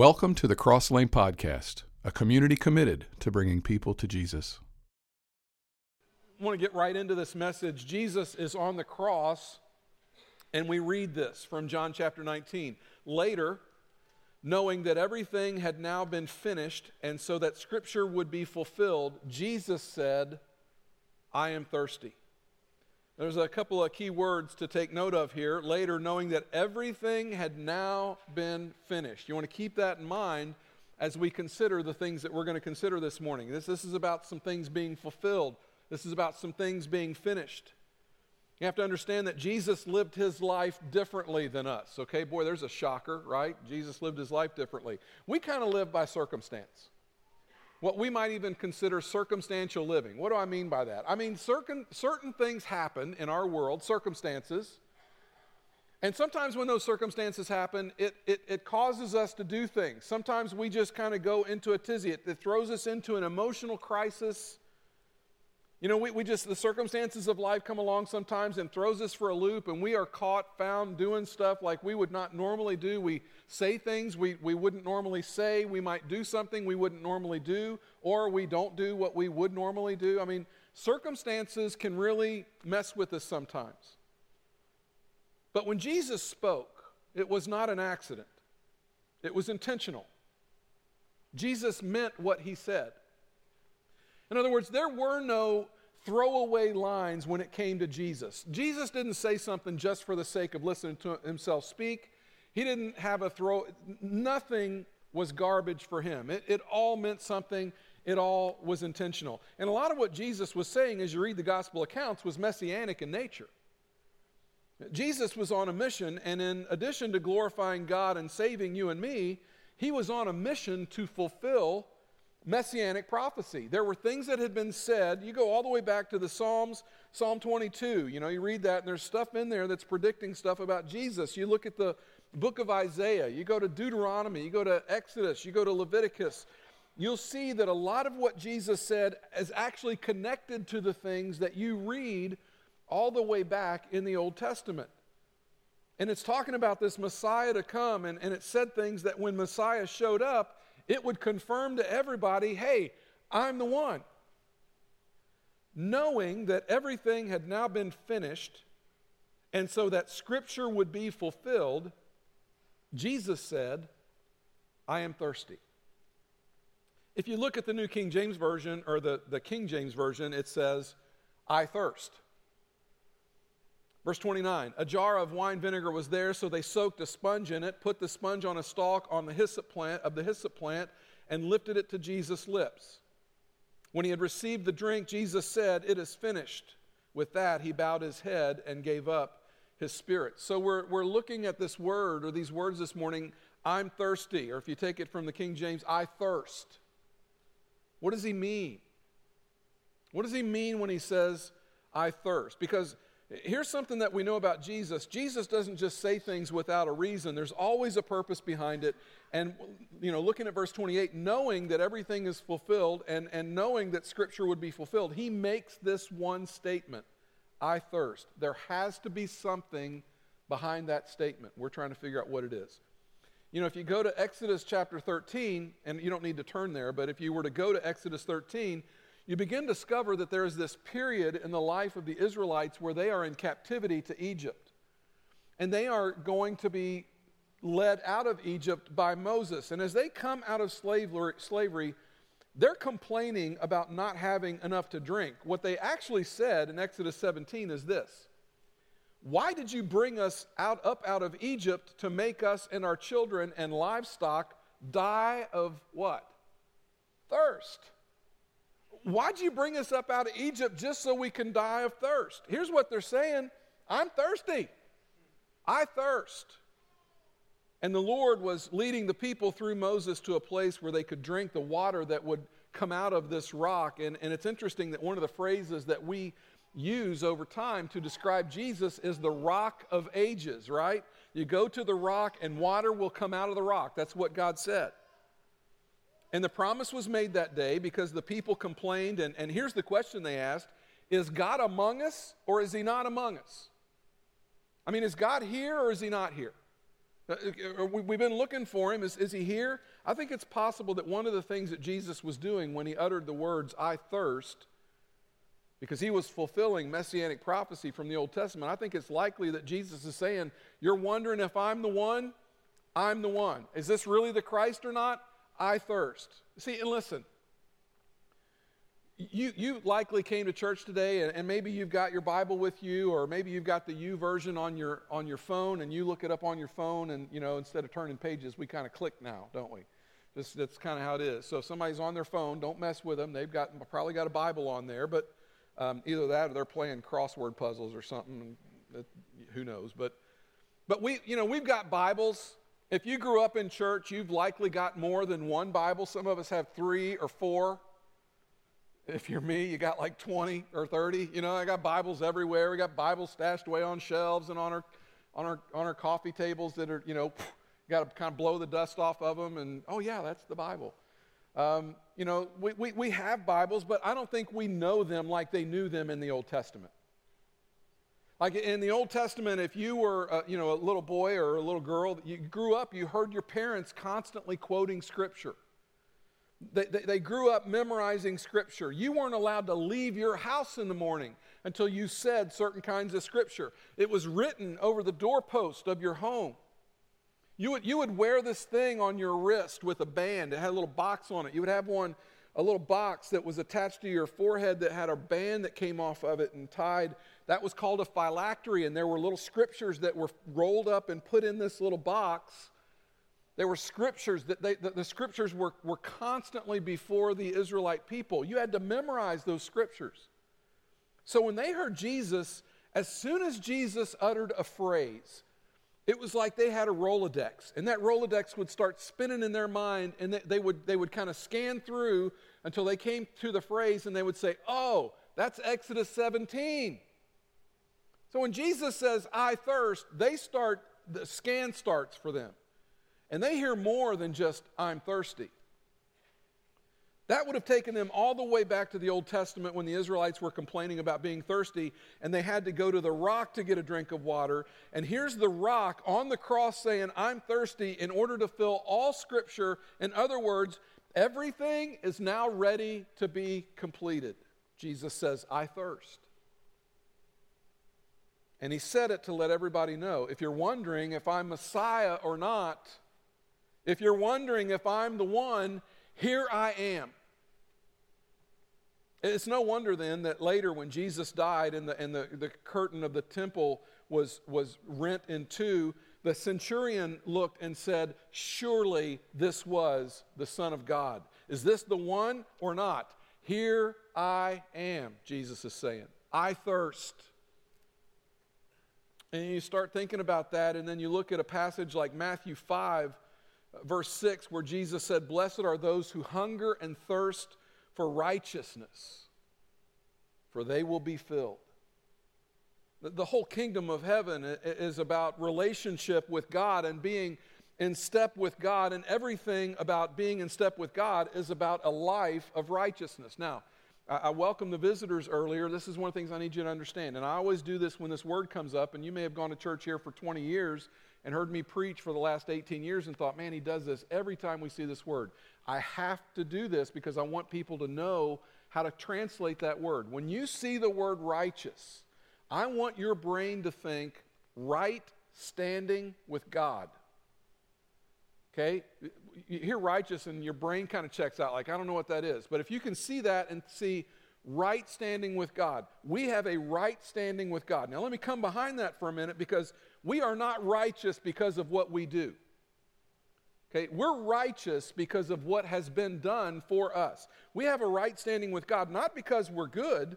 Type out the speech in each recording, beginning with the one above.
Welcome to the Cross Lane Podcast, a community committed to bringing people to Jesus. I want to get right into this message. Jesus is on the cross, and we read this from John chapter 19. Later, knowing that everything had now been finished, and so that Scripture would be fulfilled, Jesus said, "I am thirsty." There's a couple of key words to take note of here. Later, knowing that everything had now been finished. You want to keep that in mind as we consider the things that we're going to consider this morning. This is about some things being fulfilled. This is about some things being finished. You have to understand that Jesus lived his life differently than us. Okay, boy, there's a shocker, right? Jesus lived his life differently. We kind of live by circumstance. What we might even consider circumstantial living. What do I mean by that? I mean, certain things happen in our world, circumstances. And sometimes when those circumstances happen, it causes us to do things. Sometimes we just kind of go into a tizzy. It throws us into an emotional crisis. You know, the circumstances of life come along sometimes and throws us for a loop, and we are caught, found, doing stuff like we would not normally do. We say things we wouldn't normally say. We might do something we wouldn't normally do, or we don't do what we would normally do. I mean, circumstances can really mess with us sometimes. But when Jesus spoke, it was not an accident. It was intentional. Jesus meant what he said. In other words, there were no throwaway lines when it came to Jesus. Jesus didn't say something just for the sake of listening to himself speak. He didn't have nothing was garbage for him. It all meant something. It all was intentional. And a lot of what Jesus was saying as you read the gospel accounts was messianic in nature. Jesus was on a mission, and in addition to glorifying God and saving you and me, he was on a mission to fulfill messianic prophecy. There were things that had been said. You go all the way back to the Psalms, Psalm 22. You know, you read that and there's stuff in there that's predicting stuff about Jesus. You look at the book of Isaiah. You go to Deuteronomy. You go to Exodus. You go to Leviticus. You'll see that a lot of what Jesus said is actually connected to the things that you read all the way back in the Old Testament. And it's talking about this Messiah to come, and it said things that when Messiah showed up, it would confirm to everybody, hey, I'm the one. Knowing that everything had now been finished, and so that Scripture would be fulfilled, Jesus said, I am thirsty. If you look at the New King James Version, or the King James Version, it says, I thirst. Verse 29, a jar of wine vinegar was there, so they soaked a sponge in it, put the sponge on a stalk of the hyssop plant, and lifted it to Jesus' lips. When he had received the drink, Jesus said, it is finished. With that, he bowed his head and gave up his spirit. So we're looking at this word, or these words this morning, I'm thirsty, or if you take it from the King James, I thirst. What does he mean? What does he mean when he says, I thirst? Because here's something that we know about Jesus. Jesus doesn't just say things without a reason. There's always a purpose behind it. And, you know, looking at verse 28, knowing that everything is fulfilled and knowing that Scripture would be fulfilled, he makes this one statement, I thirst. There has to be something behind that statement. We're trying to figure out what it is. You know, if you go to Exodus chapter 13, and you don't need to turn there, but if you were to go to Exodus 13, you begin to discover that there is this period in the life of the Israelites where they are in captivity to Egypt. And they are going to be led out of Egypt by Moses. And as they come out of slavery, they're complaining about not having enough to drink. What they actually said in Exodus 17 is this, why did you bring us up out of Egypt to make us and our children and livestock die of what? Thirst. Why'd you bring us up out of Egypt just so we can die of thirst? Here's what they're saying. I'm thirsty. I thirst. And the Lord was leading the people through Moses to a place where they could drink the water that would come out of this rock. And it's interesting that one of the phrases that we use over time to describe Jesus is the rock of ages, right? You go to the rock and water will come out of the rock. That's what God said. And the promise was made that day because the people complained, and here's the question they asked, is God among us or is he not among us? I mean, is God here or is he not here? We've been looking for him. Is he here? I think it's possible that one of the things that Jesus was doing when he uttered the words, "I thirst," because he was fulfilling messianic prophecy from the Old Testament, I think it's likely that Jesus is saying, you're wondering if I'm the one? I'm the one. Is this really the Christ or not? I thirst. See, and listen, you likely came to church today, and maybe you've got your Bible with you, or maybe you've got the U version on your phone, and you look it up on your phone, and instead of turning pages, we kind of click now, don't we? That's kind of how it is. So if somebody's on their phone, don't mess with them. They've probably got a Bible on there, but either that or they're playing crossword puzzles or something. Who knows? But we've got Bibles. If you grew up in church, you've likely got more than one Bible. Some of us have 3 or 4. If you're me, you got like 20 or 30. I got Bibles everywhere. We got Bibles stashed away on shelves and on our coffee tables that are, you got to kind of blow the dust off of them. And oh yeah, that's the Bible. We have Bibles, but I don't think we know them like they knew them in the Old Testament. Like in the Old Testament, if you were a little boy or a little girl, you grew up, you heard your parents constantly quoting Scripture. They grew up memorizing Scripture. You weren't allowed to leave your house in the morning until you said certain kinds of Scripture. It was written over the doorpost of your home. You would wear this thing on your wrist with a band. It had a little box on it. You would have a little box that was attached to your forehead that had a band that came off of it and tied. That was called a phylactery, and there were little scriptures that were rolled up and put in this little box. There were scriptures that the scriptures were constantly before the Israelite people. You had to memorize those scriptures. So when they heard Jesus, as soon as Jesus uttered a phrase, it was like they had a Rolodex, and that Rolodex would start spinning in their mind, and they would kind of scan through until they came to the phrase, and they would say, "Oh, that's Exodus 17." So when Jesus says, "I thirst," the scan starts for them. And they hear more than just, "I'm thirsty." That would have taken them all the way back to the Old Testament when the Israelites were complaining about being thirsty, and they had to go to the rock to get a drink of water. And here's the rock on the cross saying, "I'm thirsty," in order to fill all Scripture. In other words, everything is now ready to be completed. Jesus says, "I thirst." And he said it to let everybody know. If you're wondering if I'm Messiah or not, if you're wondering if I'm the one, here I am. It's no wonder then that later when Jesus died and the curtain of the temple was rent in two, the centurion looked and said, "Surely this was the Son of God. Is this the one or not?" Here I am, Jesus is saying. I thirst. And you start thinking about that, and then you look at a passage like Matthew 5, verse 6, where Jesus said, "Blessed are those who hunger and thirst for righteousness, for they will be filled." The whole kingdom of heaven is about relationship with God and being in step with God, and everything about being in step with God is about a life of righteousness. Now, I welcomed the visitors earlier. This is one of the things I need you to understand. And I always do this when this word comes up, and you may have gone to church here for 20 years and heard me preach for the last 18 years and thought, man, he does this every time we see this word. I have to do this because I want people to know how to translate that word. When you see the word righteous, I want your brain to think right standing with God. Okay? You hear righteous and your brain kind of checks out, like, I don't know what that is. But if you can see that and see right standing with God, we have a right standing with God. Now let me come behind that for a minute, because we are not righteous because of what we do. Okay, we're righteous because of what has been done for us. We have a right standing with God, not because we're good,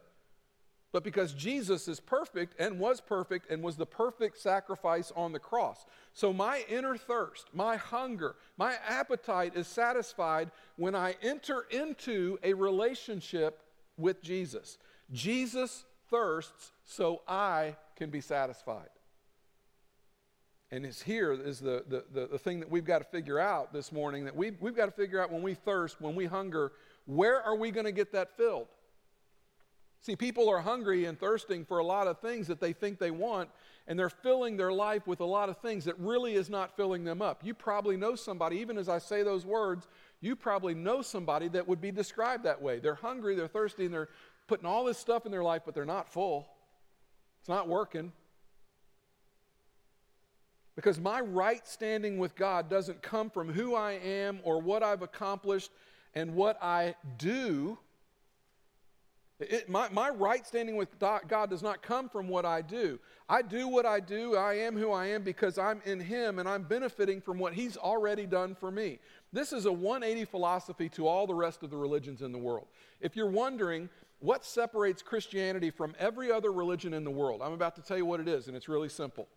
but because Jesus is perfect and was the perfect sacrifice on the cross. So my inner thirst, my hunger, my appetite is satisfied when I enter into a relationship with Jesus. Jesus thirsts so I can be satisfied. And it's here is the thing that we've got to figure out this morning, that we've got to figure out when we thirst, when we hunger, where are we going to get that filled? See, people are hungry and thirsting for a lot of things that they think they want, and they're filling their life with a lot of things that really is not filling them up. You probably know somebody, even as I say those words, you probably know somebody that would be described that way. They're hungry, they're thirsty, and they're putting all this stuff in their life, but they're not full. It's not working. Because my right standing with God doesn't come from who I am or what I've accomplished and what I do. My right standing with God does not come from what I do. I do what I do. I am who I am because I'm in Him and I'm benefiting from what He's already done for me. This is a 180 philosophy to all the rest of the religions in the world. If you're wondering what separates Christianity from every other religion in the world, I'm about to tell you what it is, and it's really simple.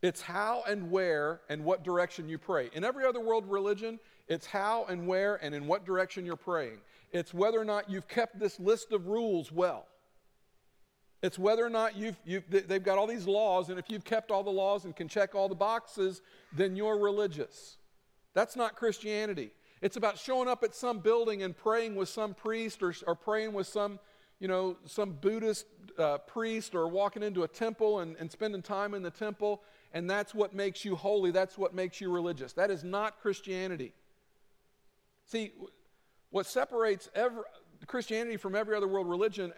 It's how and where and what direction you pray. In every other world religion, it's how and where and in what direction you're praying. It's whether or not you've kept this list of rules well. It's whether or not they've got all these laws, and if you've kept all the laws and can check all the boxes, then you're religious. That's not Christianity. It's about showing up at some building and praying with some priest or praying with some Buddhist priest, or walking into a temple and spending time in the temple, and that's what makes you holy, that's what makes you religious. That is not Christianity. See, what separates Christianity from every other world religion,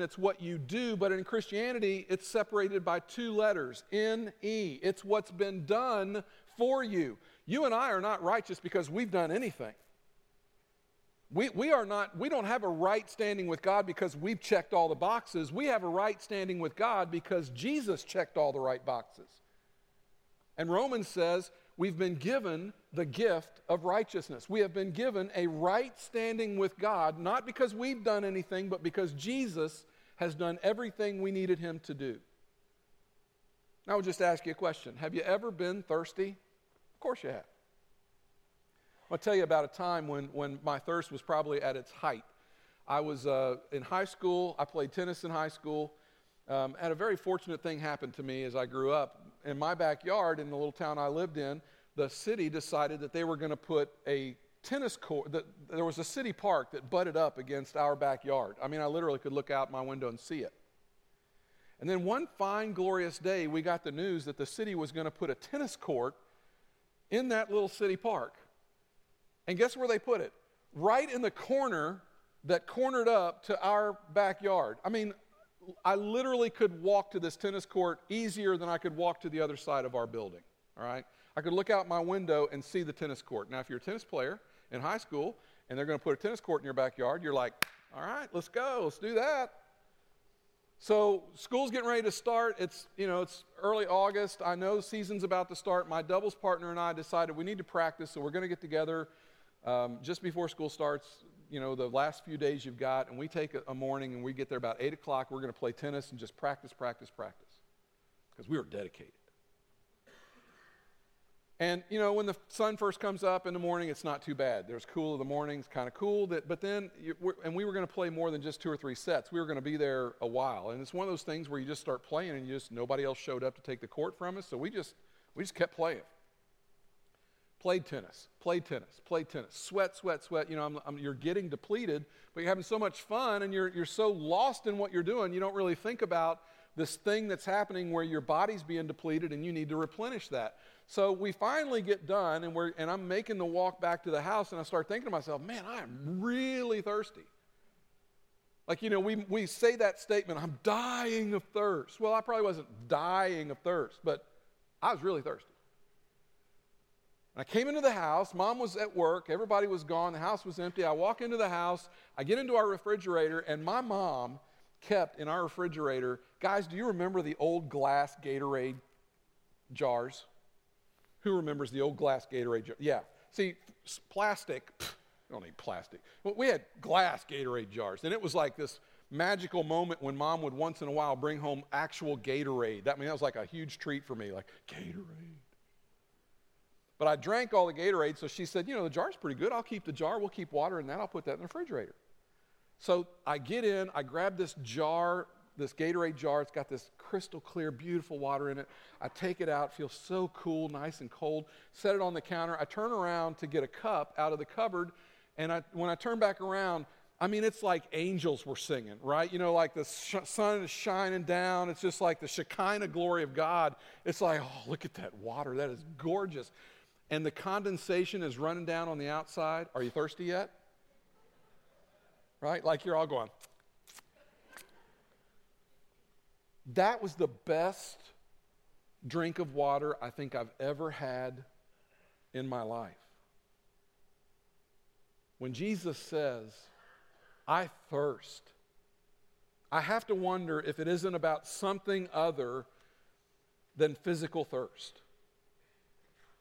it's what you do, but in Christianity, it's separated by two letters, N-E. It's what's been done for you. You and I are not righteous because we've done anything. We don't have a right standing with God because we've checked all the boxes. We have a right standing with God because Jesus checked all the right boxes. And Romans says we've been given the gift of righteousness. We have been given a right standing with God, not because we've done anything, but because Jesus has done everything we needed Him to do. Now I would just ask you a question. Have you ever been thirsty? Of course you have. I'll tell you about a time when my thirst was probably at its height. I was in high school. I played tennis in high school. Had a very fortunate thing happen to me as I grew up. In my backyard, in the little town I lived in, the city decided that they were going to put a tennis court. There was a city park that butted up against our backyard. I mean, I literally could look out my window and see it. And then one fine, glorious day, we got the news that the city was going to put a tennis court in that little city park. And guess where they put it? Right in the corner that cornered up to our backyard. I mean, I literally could walk to this tennis court easier than I could walk to the other side of our building, all right? I could look out my window and see the tennis court. Now, if you're a tennis player in high school and they're going to put a tennis court in your backyard, you're like, all right, let's go, let's do that. So school's getting ready to start. It's early August. I know season's about to start. My doubles partner and I decided we need to practice, so we're going to get together just before school starts, the last few days you've got, and we take a morning and we get there about 8 o'clock. We're going to play tennis and just practice, because we were dedicated. And, when the sun first comes up in the morning, it's not too bad. There's cool of the morning, it's kind of cool. But then we were going to play more than just 2 or 3 sets. We were going to be there a while. And it's one of those things where you just start playing and nobody else showed up to take the court from us, so we just kept playing. Played tennis. Sweat. You're getting depleted, but you're having so much fun, and you're so lost in what you're doing, you don't really think about this thing that's happening where your body's being depleted and you need to replenish that. So we finally get done, and I'm making the walk back to the house, and I start thinking to myself, man, I am really thirsty. Like, we say that statement, I'm dying of thirst. Well, I probably wasn't dying of thirst, but I was really thirsty. I came into the house, Mom was at work, everybody was gone, the house was empty. I walk into the house, I get into our refrigerator, and my mom kept in our refrigerator, guys, do you remember the old glass Gatorade jars? Who remembers the old glass Gatorade jars? Yeah, see, plastic, you don't need plastic. Well, we had glass Gatorade jars, and it was like this magical moment when Mom would once in a while bring home actual Gatorade. That was like a huge treat for me, like Gatorade. But I drank all the Gatorade, so she said, the jar's pretty good. I'll keep the jar. We'll keep water in that. I'll put that in the refrigerator. So I get in. I grab this jar, this Gatorade jar. It's got this crystal clear, beautiful water in it. I take it out. It feels so cool, nice and cold. Set it on the counter. I turn around to get a cup out of the cupboard, and when I turn back around, I mean, it's like angels were singing, right? You know, like the sun is shining down. It's just like the Shekinah glory of God. It's like, oh, look at that water. That is gorgeous. And the condensation is running down on the outside. Are you thirsty yet? Right? Like you're all going. That was the best drink of water I think I've ever had in my life. When Jesus says, I thirst, I have to wonder if it isn't about something other than physical thirst.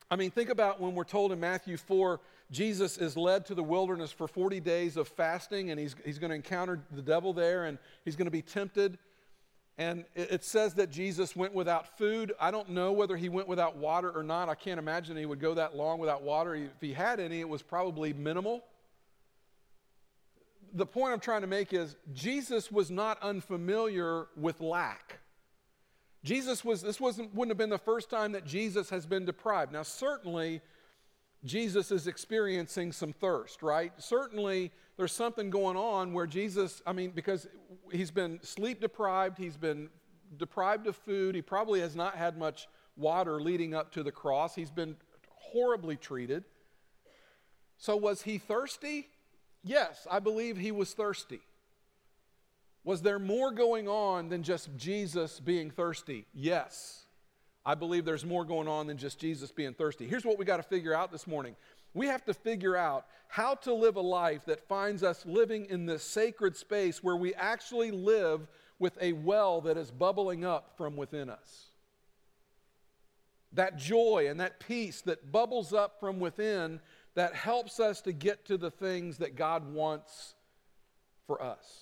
I mean, think about when we're told in Matthew 4, Jesus is led to the wilderness for 40 days of fasting, and he's going to encounter the devil there, and he's going to be tempted. And it says that Jesus went without food. I don't know whether he went without water or not. I can't imagine he would go that long without water. If he had any, it was probably minimal. The point I'm trying to make is Jesus was not unfamiliar with lack. This wouldn't have been the first time that Jesus has been deprived. Now, certainly, Jesus is experiencing some thirst, right? Certainly, there's something going on where Jesus, I mean, because he's been sleep deprived, he's been deprived of food, he probably has not had much water leading up to the cross, he's been horribly treated. So was he thirsty? Yes, I believe he was thirsty. Was there more going on than just Jesus being thirsty? Yes. I believe there's more going on than just Jesus being thirsty. Here's what we got to figure out this morning. We have to figure out how to live a life that finds us living in this sacred space where we actually live with a well that is bubbling up from within us. That joy and that peace that bubbles up from within that helps us to get to the things that God wants for us.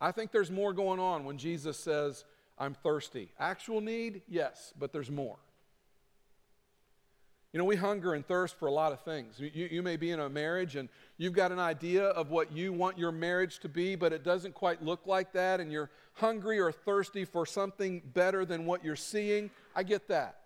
I think there's more going on when Jesus says, I'm thirsty. Actual need? Yes, but there's more. You know, we hunger and thirst for a lot of things. You may be in a marriage and you've got an idea of what you want your marriage to be, but it doesn't quite look like that, and you're hungry or thirsty for something better than what you're seeing. I get that.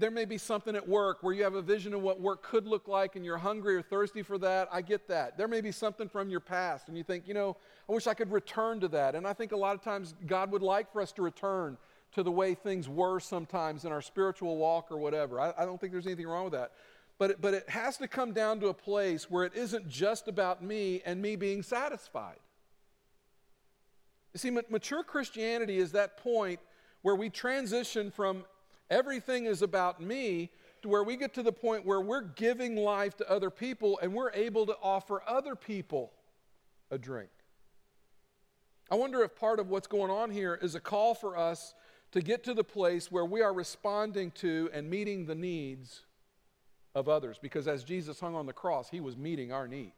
There may be something at work where you have a vision of what work could look like and you're hungry or thirsty for that. I get that. There may be something from your past and you think, you know, I wish I could return to that. And I think a lot of times God would like for us to return to the way things were sometimes in our spiritual walk or whatever. I don't think there's anything wrong with that. But it has to come down to a place where it isn't just about me and me being satisfied. You see, mature Christianity is that point where we transition from everything is about me to where we get to the point where we're giving life to other people and we're able to offer other people a drink. I wonder if part of what's going on here is a call for us to get to the place where we are responding to and meeting the needs of others, because as Jesus hung on the cross, he was meeting our need.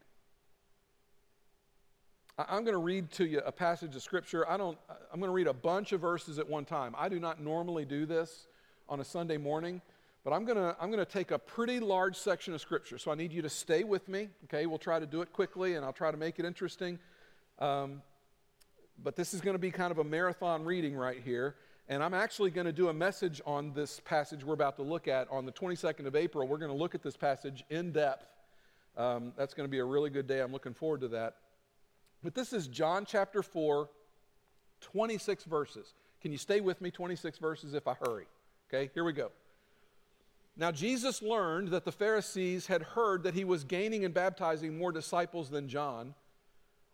I'm going to read to you a passage of Scripture. I'm going to read a bunch of verses at one time. I do not normally do this on a Sunday morning, but I'm going to take a pretty large section of Scripture, so I need you to stay with me, okay? We'll try to do it quickly, and I'll try to make it interesting. But this is going to be kind of a marathon reading right here, and I'm actually going to do a message on this passage we're about to look at on the 22nd of April. We're going to look at this passage in depth. That's going to be a really good day. I'm looking forward to that. But this is John chapter 4, 26 verses. Can you stay with me 26 verses if I hurry? Okay, here we go. Now Jesus learned that the Pharisees had heard that he was gaining and baptizing more disciples than John,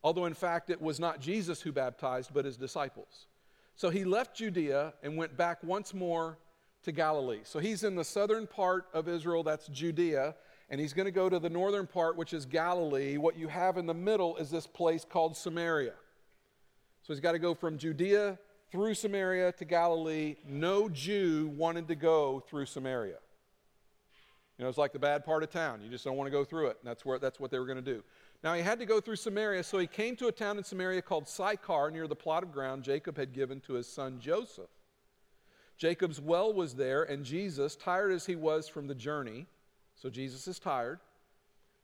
although in fact it was not Jesus who baptized, but his disciples. So he left Judea and went back once more to Galilee. So he's in the southern part of Israel, that's Judea. And he's going to go to the northern part, which is Galilee. What you have in the middle is this place called Samaria. So he's got to go from Judea through Samaria to Galilee. No Jew wanted to go through Samaria. You know, it's like the bad part of town. You just don't want to go through it. And that's what they were going to do. Now he had to go through Samaria, so he came to a town in Samaria called Sychar, near the plot of ground Jacob had given to his son Joseph. Jacob's well was there, and Jesus, tired as he was from the journey, so Jesus is tired,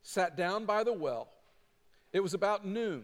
sat down by the well. It was about noon.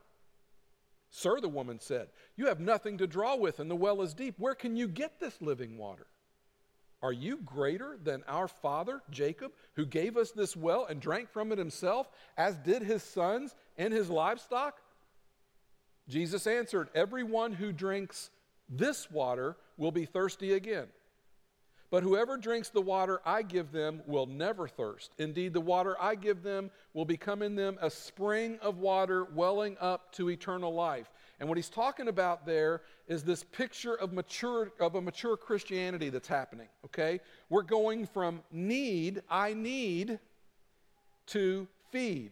"Sir," the woman said, "you have nothing to draw with and the well is deep. Where can you get this living water? Are you greater than our father, Jacob, who gave us this well and drank from it himself, as did his sons and his livestock?" Jesus answered, "Everyone who drinks this water will be thirsty again. But whoever drinks the water I give them will never thirst. Indeed, the water I give them will become in them a spring of water welling up to eternal life." And what he's talking about there is this picture of a mature Christianity that's happening, okay? We're going from need, I need, to feed.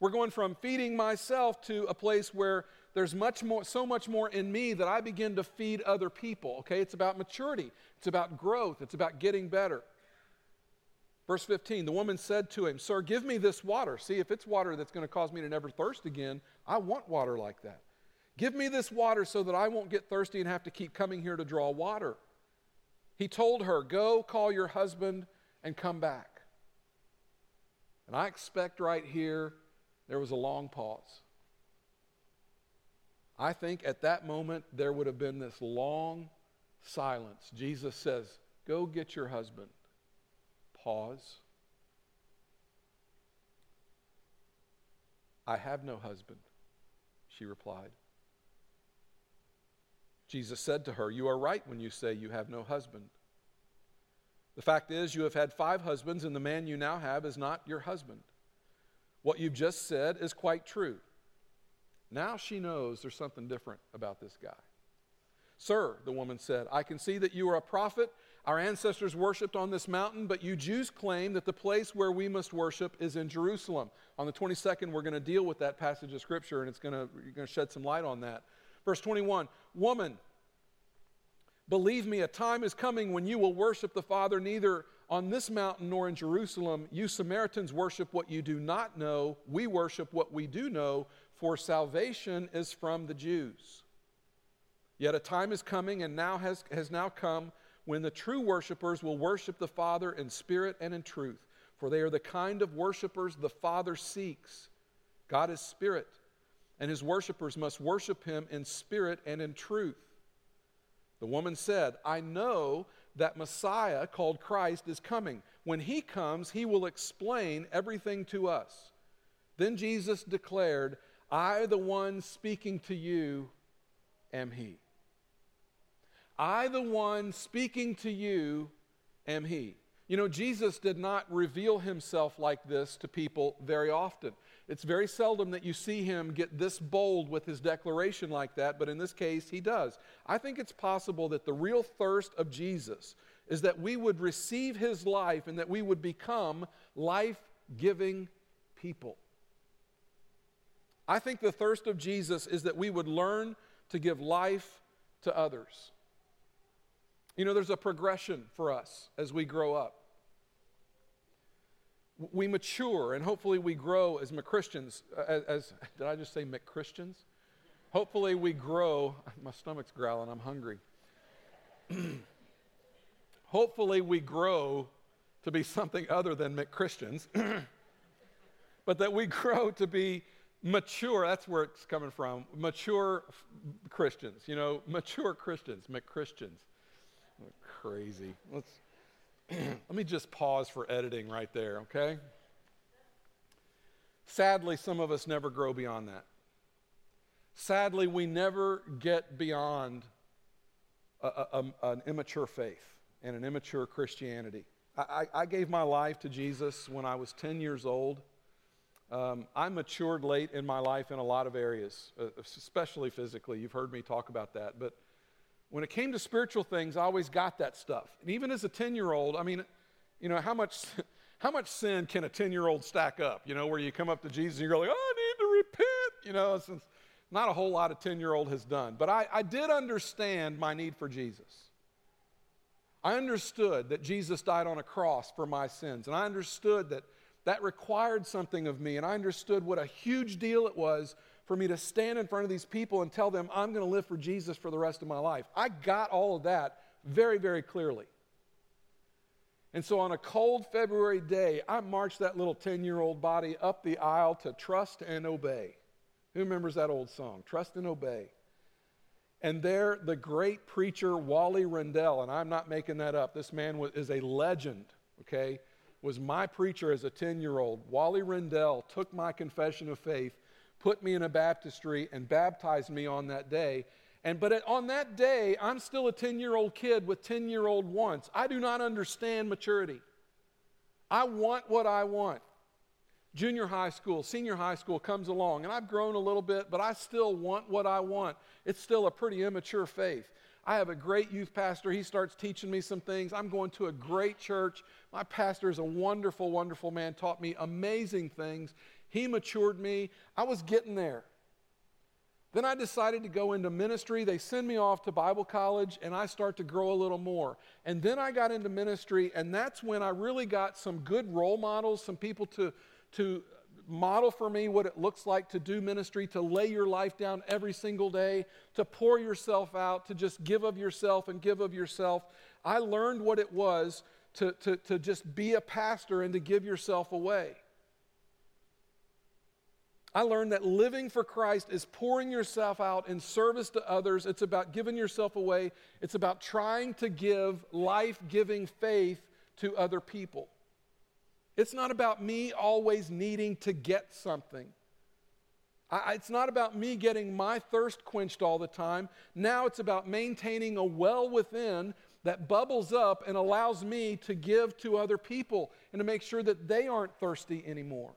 We're going from feeding myself to a place where there's much more, so much more in me that I begin to feed other people, okay? It's about maturity. It's about growth. It's about getting better. Verse 15, the woman said to him, "Sir, give me this water." See, if it's water that's going to cause me to never thirst again, I want water like that. "Give me this water so that I won't get thirsty and have to keep coming here to draw water." He told her, "Go call your husband and come back." And I expect right here there was a long pause. I think at that moment there would have been this long silence. Jesus says, "Go get your husband." Pause. "I have no husband," she replied. Jesus said to her, "You are right when you say you have no husband. The fact is, you have had 5 husbands, and the man you now have is not your husband. What you've just said is quite true." Now she knows there's something different about this guy. "Sir," the woman said, "I can see that you are a prophet. Our ancestors worshipped on this mountain, but you Jews claim that the place where we must worship is in Jerusalem." On the 22nd, we're going to deal with that passage of Scripture, and you're going to shed some light on that. Verse 21, "Woman, believe me, a time is coming when you will worship the Father neither on this mountain nor in Jerusalem. You Samaritans worship what you do not know. We worship what we do know, for salvation is from the Jews. Yet a time is coming and now has now come when the true worshipers will worship the Father in spirit and in truth, for they are the kind of worshipers the Father seeks. God is spirit, and his worshipers must worship him in spirit and in truth." The woman said, "I know that Messiah, called Christ, is coming. When he comes, he will explain everything to us." Then Jesus declared, "I, the one speaking to you, am he." I, the one speaking to you, am he. You know, Jesus did not reveal himself like this to people very often. It's very seldom that you see him get this bold with his declaration like that, but in this case, he does. I think it's possible that the real thirst of Jesus is that we would receive his life and that we would become life-giving people. I think the thirst of Jesus is that we would learn to give life to others. You know, there's a progression for us as we grow up. We mature, and hopefully we grow as McChristians. Did I just say McChristians? Hopefully we grow. My stomach's growling. I'm hungry. Hopefully we grow to be something other than McChristians, but that we grow to be mature. That's where it's coming from. Mature Christians. You know, mature Christians, McChristians. Crazy. Let me just pause for editing right there, okay? Sadly, some of us never grow beyond that. Sadly, we never get beyond an immature faith and an immature Christianity. I gave my life to Jesus when I was 10 years old. I matured late in my life in a lot of areas, especially physically. You've heard me talk about that, but when it came to spiritual things, I always got that stuff. And even as a 10-year-old, I mean, you know, how much sin can a 10-year-old stack up? You know, where you come up to Jesus and you're like, "Oh, I need to repent." You know, since not a whole lot a 10-year-old has done. But I did understand my need for Jesus. I understood that Jesus died on a cross for my sins, and I understood that that required something of me, and I understood what a huge deal it was for me to stand in front of these people and tell them I'm going to live for Jesus for the rest of my life. I got all of that very, very clearly. And so on a cold February day, I marched that little 10-year-old body up the aisle to trust and obey. Who remembers that old song, Trust and Obey? And there, the great preacher Wally Rendell, and I'm not making that up, this man is a legend, okay, was my preacher as a 10-year-old. Wally Rendell took my confession of faith, put me in a baptistry, and baptized me on that day. But on that day, I'm still a 10-year-old kid with 10-year-old wants. I do not understand maturity. I want what I want. Junior high school, senior high school comes along, and I've grown a little bit, but I still want what I want. It's still a pretty immature faith. I have a great youth pastor. He starts teaching me some things. I'm going to a great church. My pastor is a wonderful, wonderful man, taught me amazing things. He matured me. I was getting there. Then I decided to go into ministry. They send me off to Bible college, and I start to grow a little more. And then I got into ministry, and that's when I really got some good role models, some people to model for me what it looks like to do ministry, to lay your life down every single day, to pour yourself out, to just give of yourself and give of yourself. I learned what it was to just be a pastor and to give yourself away. I learned that living for Christ is pouring yourself out in service to others. It's about giving yourself away. It's about trying to give life-giving faith to other people. It's not about me always needing to get something. It's not about me getting my thirst quenched all the time. Now it's about maintaining a well within that bubbles up and allows me to give to other people and to make sure that they aren't thirsty anymore.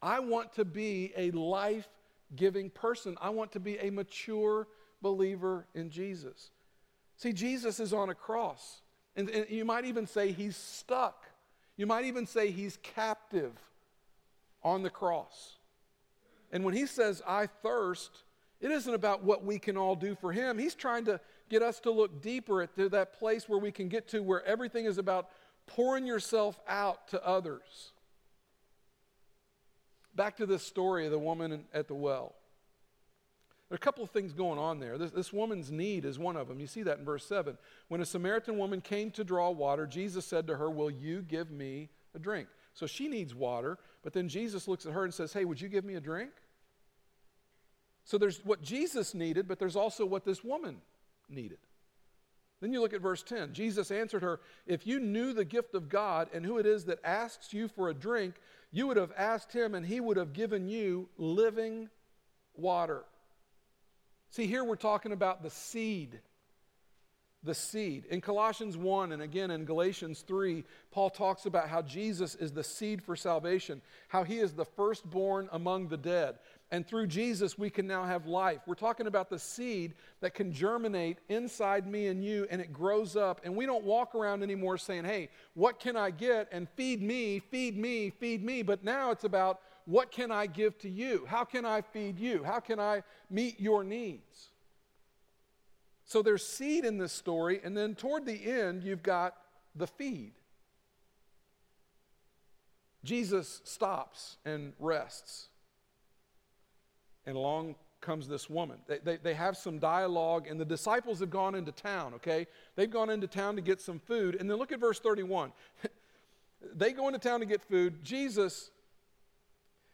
I want to be a life-giving person. I want to be a mature believer in Jesus. See, Jesus is on a cross. And you might even say he's stuck. You might even say he's captive on the cross. And when he says, I thirst, it isn't about what we can all do for him. He's trying to get us to look deeper at that place where we can get to where everything is about pouring yourself out to others. Back to this story of the woman at the well. There are a couple of things going on there. This woman's need is one of them. You see that in verse 7. When a Samaritan woman came to draw water, Jesus said to her, will you give me a drink? So she needs water, but then Jesus looks at her and says, hey, would you give me a drink? So there's what Jesus needed, but there's also what this woman needed. Then you look at verse 10. Jesus answered her, if you knew the gift of God and who it is that asks you for a drink, you would have asked him and he would have given you living water. See, here we're talking about the seed. The seed. In Colossians 1 and again in Galatians 3, Paul talks about how Jesus is the seed for salvation, how he is the firstborn among the dead. And through Jesus, we can now have life. We're talking about the seed that can germinate inside me and you, and it grows up. And we don't walk around anymore saying, hey, what can I get? And feed me, feed me, feed me. But now it's about, what can I give to you? How can I feed you? How can I meet your needs? So there's seed in this story, and then toward the end, you've got the feed. Jesus stops and rests. And along comes this woman. They have some dialogue, and the disciples have gone into town, okay? They've gone into town to get some food. And then look at verse 31. They go into town to get food. Jesus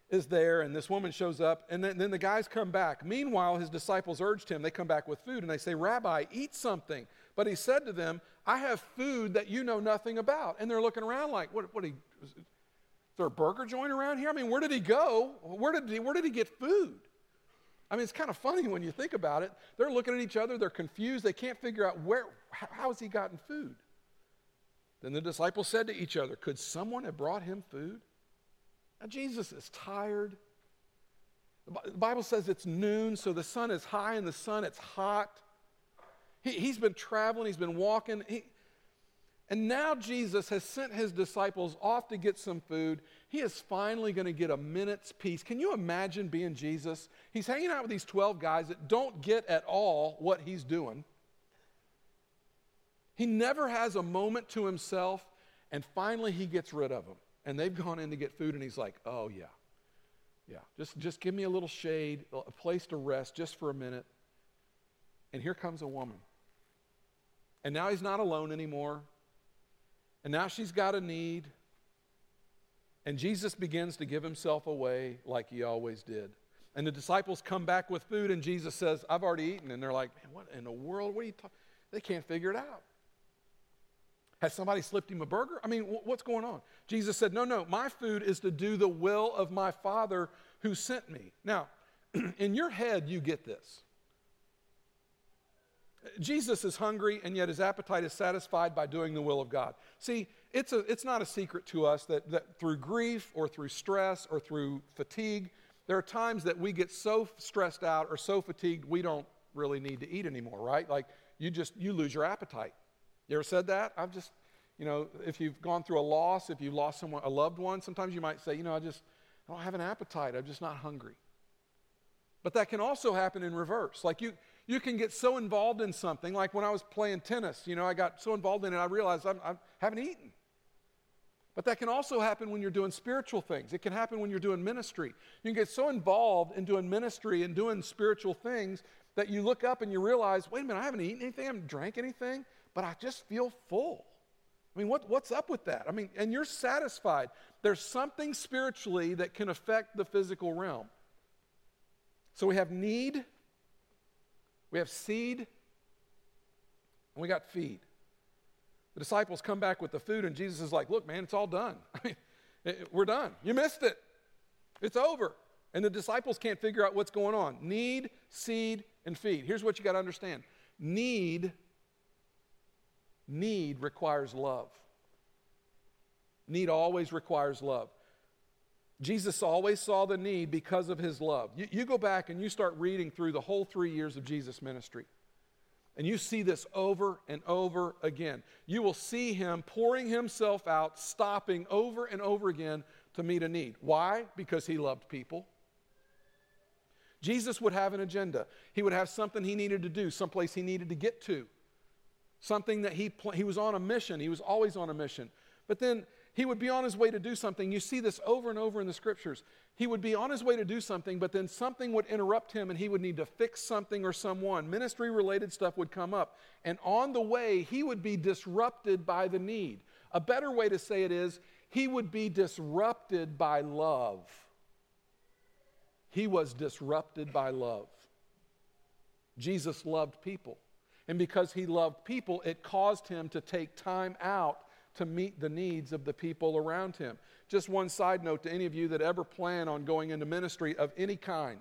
is there, and this woman shows up, and then the guys come back. Meanwhile, his disciples urged him. They come back with food, and they say, Rabbi, eat something. But he said to them, I have food that you know nothing about. And they're looking around like, is there a burger joint around here? I mean, where did he go? Where did he get food? I mean, it's kind of funny when you think about it. They're looking at each other. They're confused. They can't figure out how has he gotten food? Then the disciples said to each other, could someone have brought him food? Now, Jesus is tired. The Bible says it's noon, so the sun is high in the sun. It's hot. He's been traveling. He's been walking. And now Jesus has sent his disciples off to get some food. He is finally going to get a minute's peace. Can you imagine being Jesus? He's hanging out with these 12 guys that don't get at all what he's doing. He never has a moment to himself, and finally he gets rid of them. And they've gone in to get food, and he's like, oh, yeah, just give me a little shade, a place to rest just for a minute. And here comes a woman. And now he's not alone anymore. And now she's got a need. And Jesus begins to give himself away like he always did. And the disciples come back with food, and Jesus says, I've already eaten. And they're like, man, what in the world? What are you talking? They can't figure it out. Has somebody slipped him a burger? I mean, what's going on? Jesus said, no, my food is to do the will of my Father who sent me. Now, in your head, you get this. Jesus is hungry, and yet his appetite is satisfied by doing the will of God. See, it's not a secret to us that through grief or through stress or through fatigue, there are times that we get so stressed out or so fatigued we don't really need to eat anymore, right? Like you lose your appetite. You ever said that? I've just, if you've gone through a loss, if you lost someone, a loved one, sometimes you might say, I don't have an appetite. I'm just not hungry. But that can also happen in reverse. Like you can get so involved in something. Like when I was playing tennis, I got so involved in it, I realized I haven't eaten. But that can also happen when you're doing spiritual things. It can happen when you're doing ministry. You can get so involved in doing ministry and doing spiritual things that you look up and you realize, wait a minute, I haven't eaten anything, I haven't drank anything, but I just feel full. I mean, what's up with that? I mean, and you're satisfied. There's something spiritually that can affect the physical realm. So we have need, we have seed, and we got feed. The disciples come back with the food, and Jesus is like, look, man, it's all done. I mean, we're done. You missed it. It's over. And the disciples can't figure out what's going on. Need, seed, and feed. Here's what you got to understand. Need requires love. Need always requires love. Jesus always saw the need because of his love. You go back and you start reading through the whole 3 years of Jesus' ministry. And you see this over and over again. You will see him pouring himself out, stopping over and over again to meet a need. Why? Because he loved people. Jesus would have an agenda. He would have something he needed to do, someplace he needed to get to, something that he was on a mission. He was always on a mission. But then he would be on his way to do something. You see this over and over in the scriptures. He would be on his way to do something, but then something would interrupt him and he would need to fix something or someone. Ministry-related stuff would come up. And on the way, he would be disrupted by the need. A better way to say it is, he would be disrupted by love. He was disrupted by love. Jesus loved people. And because he loved people, it caused him to take time out to meet the needs of the people around him. Just one side note to any of you that ever plan on going into ministry of any kind.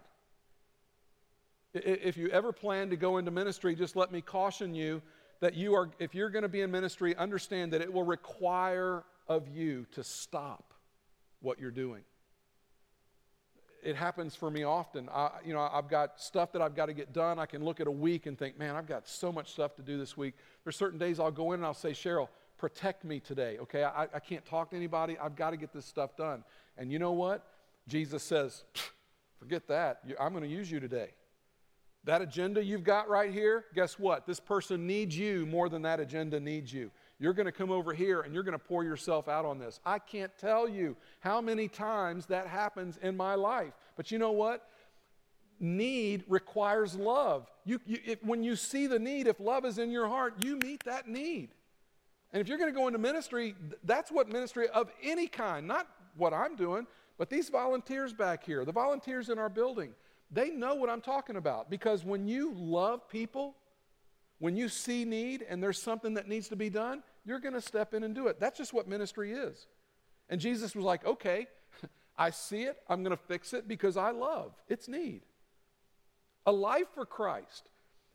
If you ever plan to go into ministry, just let me caution you that if you're going to be in ministry, understand that it will require of you to stop what you're doing. It happens for me often. I've got stuff that I've got to get done. I can look at a week and think, man, I've got so much stuff to do this week. There's certain days I'll go in and I'll say, Cheryl, protect me today, okay? I can't talk to anybody. I've got to get this stuff done. And you know what? Jesus says, forget that. I'm going to use you today. That agenda you've got right here, guess what? This person needs you more than that agenda needs you. You're going to come over here and you're going to pour yourself out on this. I can't tell you how many times that happens in my life. But you know what? Need requires love. When you see the need, if love is in your heart, you meet that need. And if you're going to go into ministry, that's what ministry of any kind, not what I'm doing, but these volunteers back here, the volunteers in our building, they know what I'm talking about. Because when you love people, when you see need and there's something that needs to be done, you're going to step in and do it. That's just what ministry is. And Jesus was like, okay, I see it. I'm going to fix it because I love. It's need. A life for Christ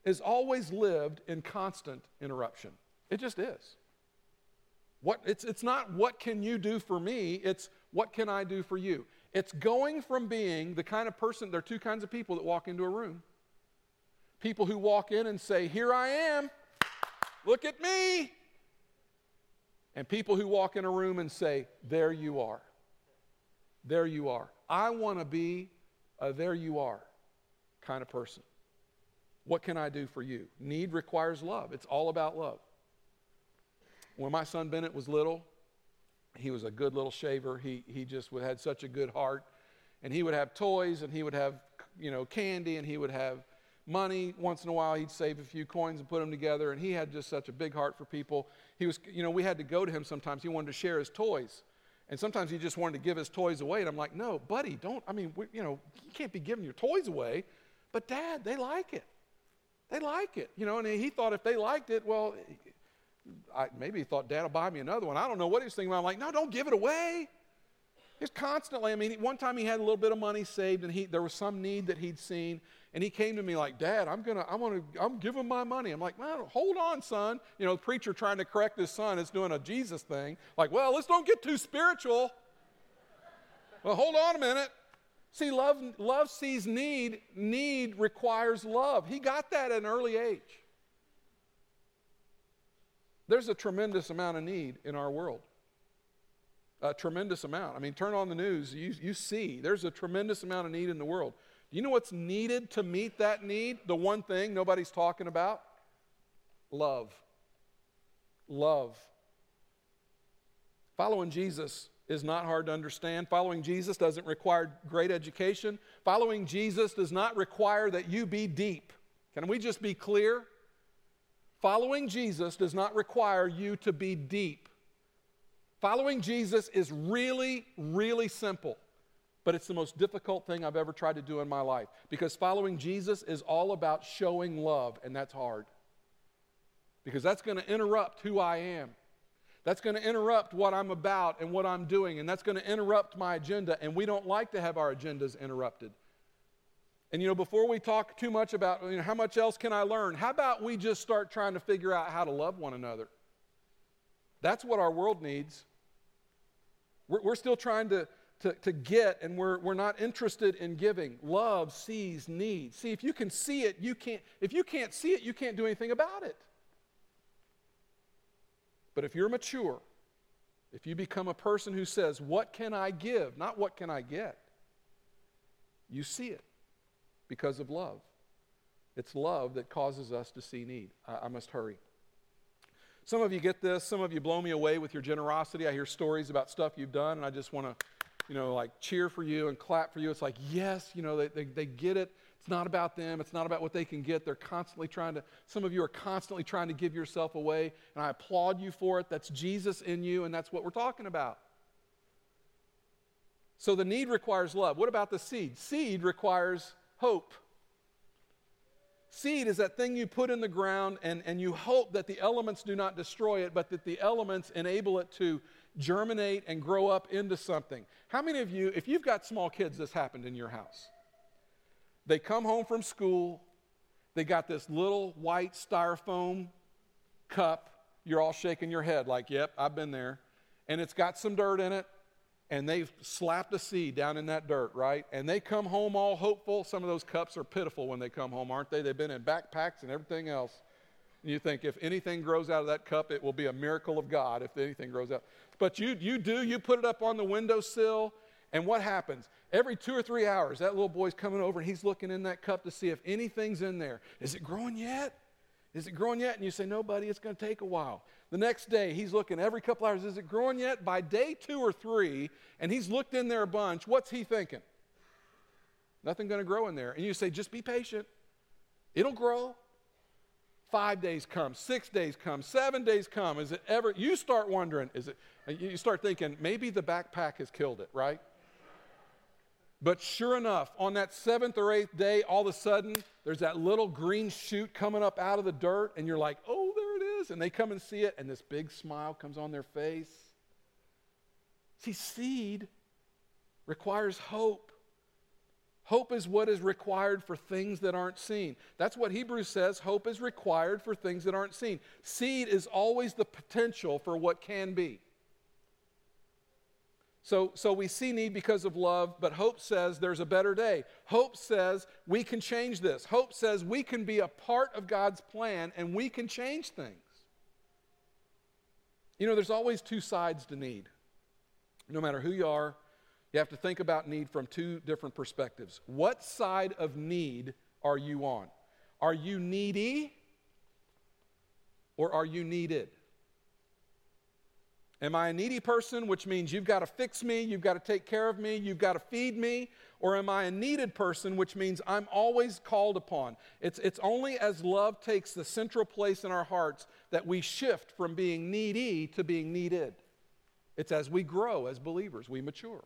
is always lived in constant interruption. It just is. It's not what can you do for me, it's what can I do for you. It's going from being the kind of person, there are two kinds of people that walk into a room. People who walk in and say, here I am, look at me. And people who walk in a room and say, there you are. There you are. I want to be a there you are kind of person. What can I do for you? Need requires love. It's all about love. When my son Bennett was little, he was a good little shaver. He just had such a good heart. And he would have toys, and he would have, candy, and he would have money. Once in a while, he'd save a few coins and put them together. And he had just such a big heart for people. He was, we had to go to him sometimes. He wanted to share his toys. And sometimes he just wanted to give his toys away. And I'm like, no, buddy, don't. You can't be giving your toys away. But, Dad, they like it. They like it. And he thought if they liked it, well, maybe he thought Dad will buy me another one. I don't know what he was thinking. I'm like, no, don't give it away. Just constantly, one time he had a little bit of money saved, and there was some need that he'd seen, and he came to me like, Dad, I'm giving my money. I'm like, man, hold on, son. The preacher trying to correct his son is doing a Jesus thing. Like, well, let's don't get too spiritual. Well, hold on a minute. See, love sees need. Need requires love. He got that at an early age. There's a tremendous amount of need in our world. A tremendous amount. Turn on the news, you see there's a tremendous amount of need in the world. Do you know what's needed to meet that need? The one thing nobody's talking about? Love. Love. Following Jesus is not hard to understand. Following Jesus doesn't require great education. Following Jesus does not require that you be deep. Can we just be clear? Following Jesus does not require you to be deep. Following Jesus is really, really simple, but it's the most difficult thing I've ever tried to do in my life, because following Jesus is all about showing love, and that's hard, because that's going to interrupt who I am. That's going to interrupt what I'm about and what I'm doing, and that's going to interrupt my agenda, and we don't like to have our agendas interrupted. And, before we talk too much about, how much else can I learn, how about we just start trying to figure out how to love one another? That's what our world needs. We're still trying to get, and we're not interested in giving. Love sees need. See, if you can see it, you can't. If you can't see it, you can't do anything about it. But if you're mature, if you become a person who says, what can I give, not what can I get, you see it because of love. It's love that causes us to see need. I must hurry. Some of you get this. Some of you blow me away with your generosity. I hear stories about stuff you've done, and I just want to, cheer for you and clap for you. It's like, yes, they get it. It's not about them. It's not about what they can get. They're constantly some of you are constantly trying to give yourself away, and I applaud you for it. That's Jesus in you, and that's what we're talking about. So the need requires love. What about the seed? Seed requires hope. Seed is that thing you put in the ground and you hope that the elements do not destroy it, but that the elements enable it to germinate and grow up into something. How many of you, if you've got small kids, this happened in your house? They come home from school, they got this little white styrofoam cup, you're all shaking your head like, yep, I've been there, and it's got some dirt in it, and they've slapped a seed down in that dirt, right? And they come home all hopeful. Some of those cups are pitiful when they come home, aren't they? They've been in backpacks and everything else. And you think if anything grows out of that cup, it will be a miracle of God if anything grows out. But you put it up on the windowsill, and what happens? Every 2 or 3 hours, that little boy's coming over, and he's looking in that cup to see if anything's in there. Is it growing yet? Is it growing yet? And you say, no, buddy, it's going to take a while. The next day, he's looking every couple hours, is it growing yet? By day 2 or 3, and he's looked in there a bunch, what's he thinking? Nothing going to grow in there. And you say, just be patient. It'll grow. 5 days come, 6 days come, 7 days come. Is it ever? You start wondering, you start thinking, maybe the backpack has killed it, right? But sure enough, on that 7th or 8th day, all of a sudden, there's that little green shoot coming up out of the dirt, and you're like, oh, there it is. And they come and see it, and this big smile comes on their face. See, seed requires hope. Hope is what is required for things that aren't seen. That's what Hebrews says, hope is required for things that aren't seen. Seed is always the potential for what can be. So we see need because of love, but hope says there's a better day. Hope says we can change this. Hope says we can be a part of God's plan and we can change things. There's always two sides to need. No matter who you are, you have to think about need from two different perspectives. What side of need are you on? Are you needy or are you needed? Am I a needy person, which means you've got to fix me, you've got to take care of me, you've got to feed me? Or am I a needed person, which means I'm always called upon? It's only as love takes the central place in our hearts that we shift from being needy to being needed. It's as we grow as believers, we mature.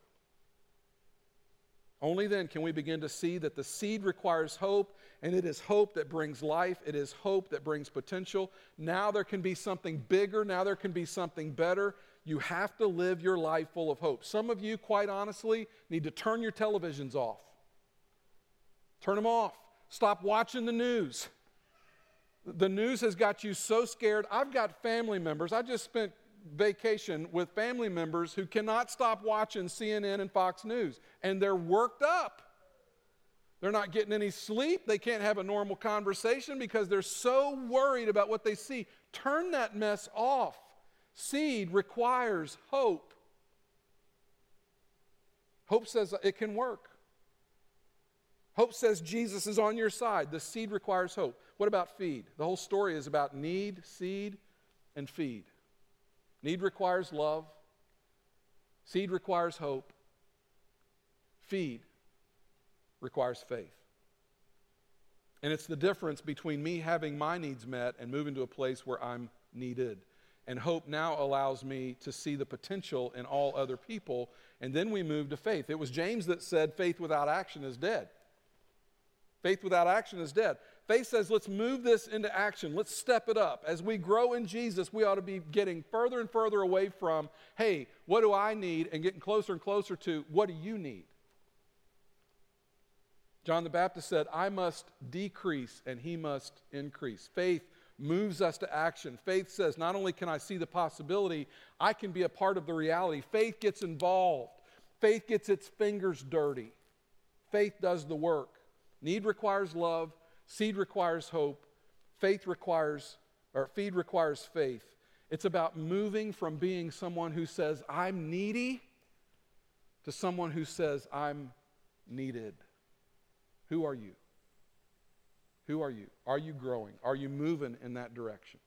Only then can we begin to see that the seed requires hope, and it is hope that brings life. It is hope that brings potential. Now there can be something bigger. Now there can be something better. You have to live your life full of hope. Some of you, quite honestly, need to turn your televisions off. Turn them off. Stop watching the news. The news has got you so scared. I've got family members. I just spent vacation with family members who cannot stop watching CNN and Fox News, and they're worked up. They're not getting any sleep. They can't have a normal conversation because they're so worried about what they see. Turn that mess off. Seed requires hope. Hope says it can work. Hope says Jesus is on your side. The seed requires hope. What about feed? The whole story is about need, seed, and feed. Need requires love. Seed requires hope. Feed requires faith. And it's the difference between me having my needs met and moving to a place where I'm needed. And hope now allows me to see the potential in all other people. And then we move to faith. It was James that said, faith without action is dead. Faith without action is dead. Faith says, let's move this into action. Let's step it up. As we grow in Jesus, we ought to be getting further and further away from, hey, what do I need? And getting closer and closer to, what do you need? John the Baptist said, I must decrease and he must increase. Faith moves us to action. Faith says, not only can I see the possibility, I can be a part of the reality. Faith gets involved. Faith gets its fingers dirty. Faith does the work. Need requires love. Seed requires hope. Feed requires faith. It's about moving from being someone who says, I'm needy, to someone who says, I'm needed. Who are you? Who are you? Are you growing? Are you moving in that direction?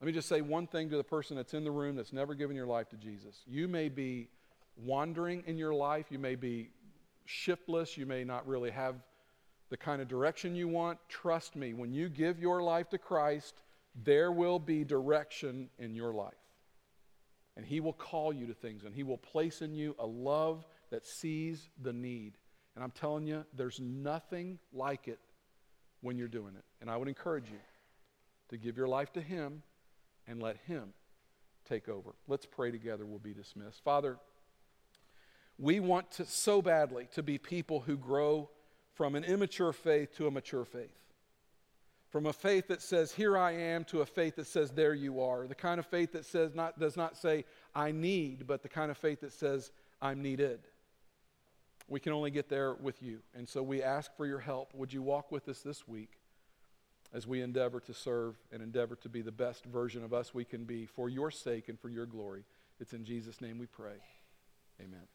Let me just say one thing to the person that's in the room that's never given your life to Jesus. You may be wandering in your life. You may be shiftless. You may not really have the kind of direction you want. Trust me, when you give your life to Christ, there will be direction in your life. And he will call you to things, and he will place in you a love that sees the need. And I'm telling you, there's nothing like it when you're doing it. And I would encourage you to give your life to him and let him take over. Let's pray together. We'll be dismissed. Father, we want to so badly to be people who grow from an immature faith to a mature faith. From a faith that says, here I am, to a faith that says, there you are. The kind of faith that says does not say, I need, but the kind of faith that says, I'm needed. We can only get there with you. And so we ask for your help. Would you walk with us this week as we endeavor to serve and endeavor to be the best version of us we can be for your sake and for your glory? It's in Jesus' name we pray. Amen.